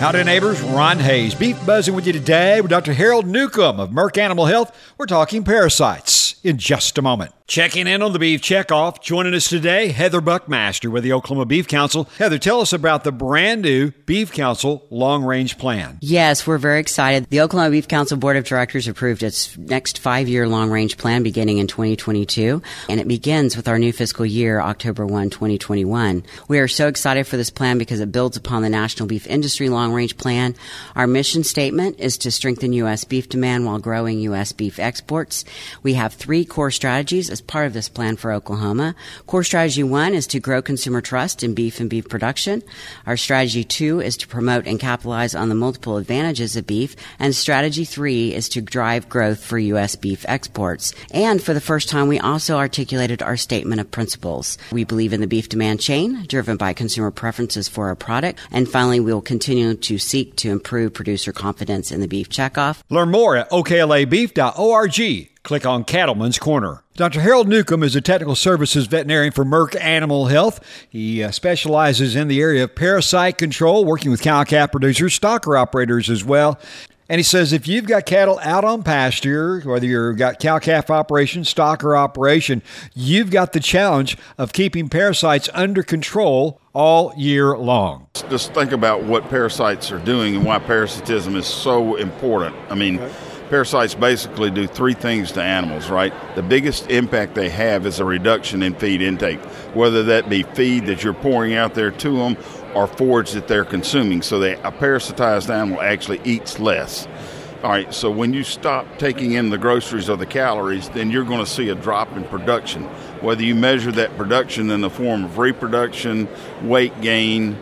Howdy, neighbors. Ron Hayes. Beef Buzzing with you today with Dr. Harold Newcomb of Merck Animal Health. We're talking parasites in just a moment. Checking in on the Beef Checkoff. Joining us today, Heather Buckmaster with the Oklahoma Beef Council. Heather, tell us about the brand new Beef Council long-range plan. Yes, we're very excited. The Oklahoma Beef Council Board of Directors approved its next 5-year long-range plan beginning in 2022, and it begins with our new fiscal year, October 1, 2021. We are so excited for this plan because it builds upon the National Beef Industry Long-Range Plan. Our mission statement is to strengthen U.S. beef demand while growing U.S. beef exports. We have 3 core strategies as part of this plan for Oklahoma. Core strategy 1 is to grow consumer trust in beef and beef production. Our strategy 2 is to promote and capitalize on the multiple advantages of beef. And strategy 3 is to drive growth for U.S. beef exports. And for the first time, we also articulated our statement of principles. We believe in the beef demand chain, driven by consumer preferences for our product. And finally, we will continue to seek to improve producer confidence in the beef checkoff. Learn more at oklabeef.org. Click on Cattleman's Corner. Dr. Harold Newcomb is a technical services veterinarian for Merck Animal Health. He specializes in the area of parasite control, working with cow-calf producers, stocker operators as well. And he says if you've got cattle out on pasture, whether you've got cow-calf operation, stocker operation, you've got the challenge of keeping parasites under control all year long. Just think about what parasites are doing and why parasitism is so important. I mean, okay. Parasites basically do 3 things to animals, right? The biggest impact they have is a reduction in feed intake, whether that be feed that you're pouring out there to them or forage that they're consuming. So a parasitized animal actually eats less. All right, so when you stop taking in the groceries or the calories, then you're going to see a drop in production, whether you measure that production in the form of reproduction, weight gain,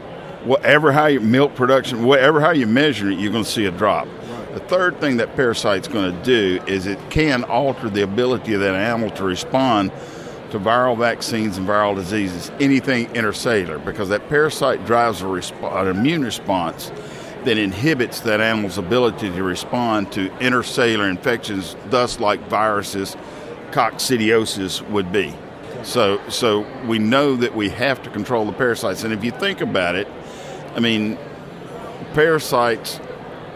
how you measure it, you're going to see a drop. The third thing that parasite's going to do is it can alter the ability of that animal to respond to viral vaccines and viral diseases, anything intercellular, because that parasite drives an immune response that inhibits that animal's ability to respond to intercellular infections, thus like viruses, coccidiosis would be. So we know that we have to control the parasites. And if you think about it, I mean, parasites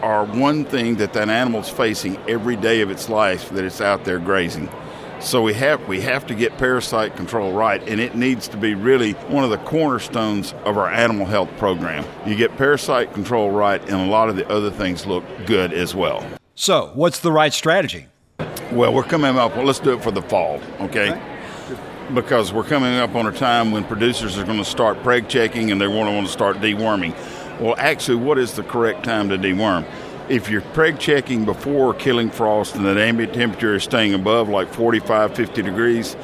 are one thing that animal's facing every day of its life that it's out there grazing. So we have to get parasite control right, and it needs to be really one of the cornerstones of our animal health program. You get parasite control right, and a lot of the other things look good as well. So what's the right strategy? Well, we're coming up, let's do it for the fall, okay? Because we're coming up on a time when producers are going to start preg checking and they're going to want to start deworming. Well, actually, what is the correct time to deworm? If you're preg checking before killing frost and that ambient temperature is staying above like 45, 50 degrees,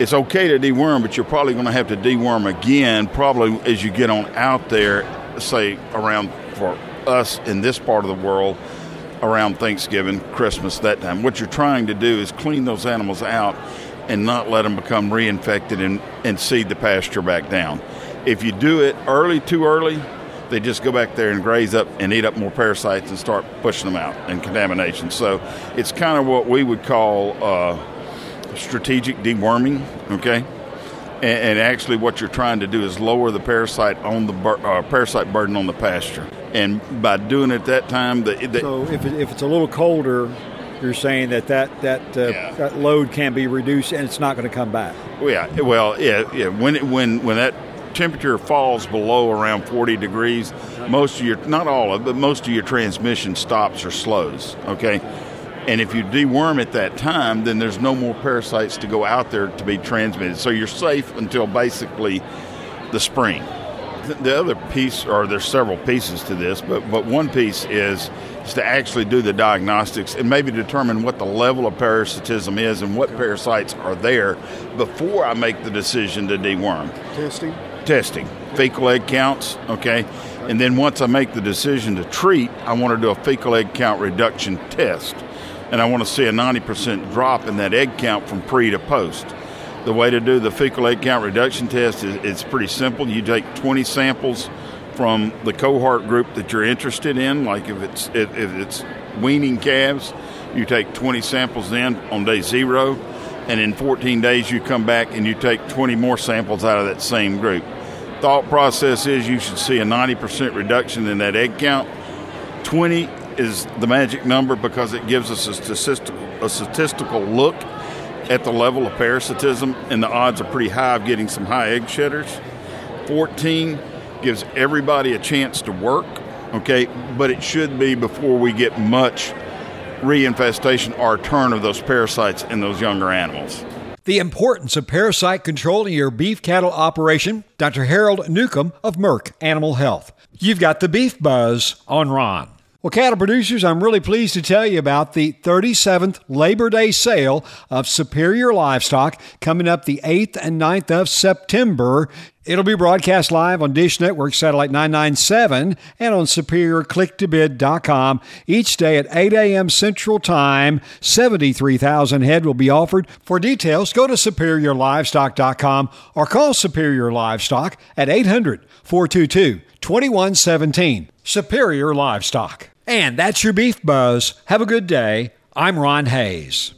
it's okay to deworm, but you're probably going to have to deworm again probably as you get on out there, say around, for us in this part of the world, around Thanksgiving, Christmas, that time. What you're trying to do is clean those animals out and not let them become reinfected and seed the pasture back down. If you do it too early, they just go back there and graze up and eat up more parasites and start pushing them out and contamination. So it's kind of what we would call strategic deworming, okay? And actually what you're trying to do is lower the parasite burden on the pasture. And by doing it that time... So if it's a little colder... You're saying that load can be reduced and it's not going to come back. Well, yeah. When that temperature falls below around 40 degrees, most of your transmission stops or slows. Okay, and if you deworm at that time, then there's no more parasites to go out there to be transmitted. So you're safe until basically the spring. The other piece, or there's several pieces to this, but one piece is to actually do the diagnostics and maybe determine what the level of parasitism is and what parasites are there before I make the decision to deworm. Testing. Fecal egg counts, okay? And then once I make the decision to treat, I want to do a fecal egg count reduction test. And I want to see a 90% drop in that egg count from pre to post. The way to do the fecal egg count reduction test is it's pretty simple. You take 20 samples from the cohort group that you're interested in, like if it's weaning calves, you take 20 samples then on day 0, and in 14 days you come back and you take 20 more samples out of that same group. thought process is you should see a 90% reduction in that egg count. 20 is the magic number because it gives us a statistical look at the level of parasitism, and the odds are pretty high of getting some high egg shedders. 14 gives everybody a chance to work, okay, but it should be before we get much reinfestation or turn of those parasites in those younger animals. The importance of parasite control in your beef cattle operation, Dr. Harold Newcomb of Merck Animal Health. You've got the Beef Buzz on Ron. Well, cattle producers, I'm really pleased to tell you about the 37th Labor Day sale of Superior Livestock coming up the 8th and 9th of September. It'll be broadcast live on Dish Network Satellite 997 and on SuperiorClickToBid.com each day at 8 a.m. Central Time. 73,000 head will be offered. For details, go to SuperiorLivestock.com or call Superior Livestock at 800-422-2117. Superior Livestock. And that's your Beef Buzz. Have a good day. I'm Ron Hayes.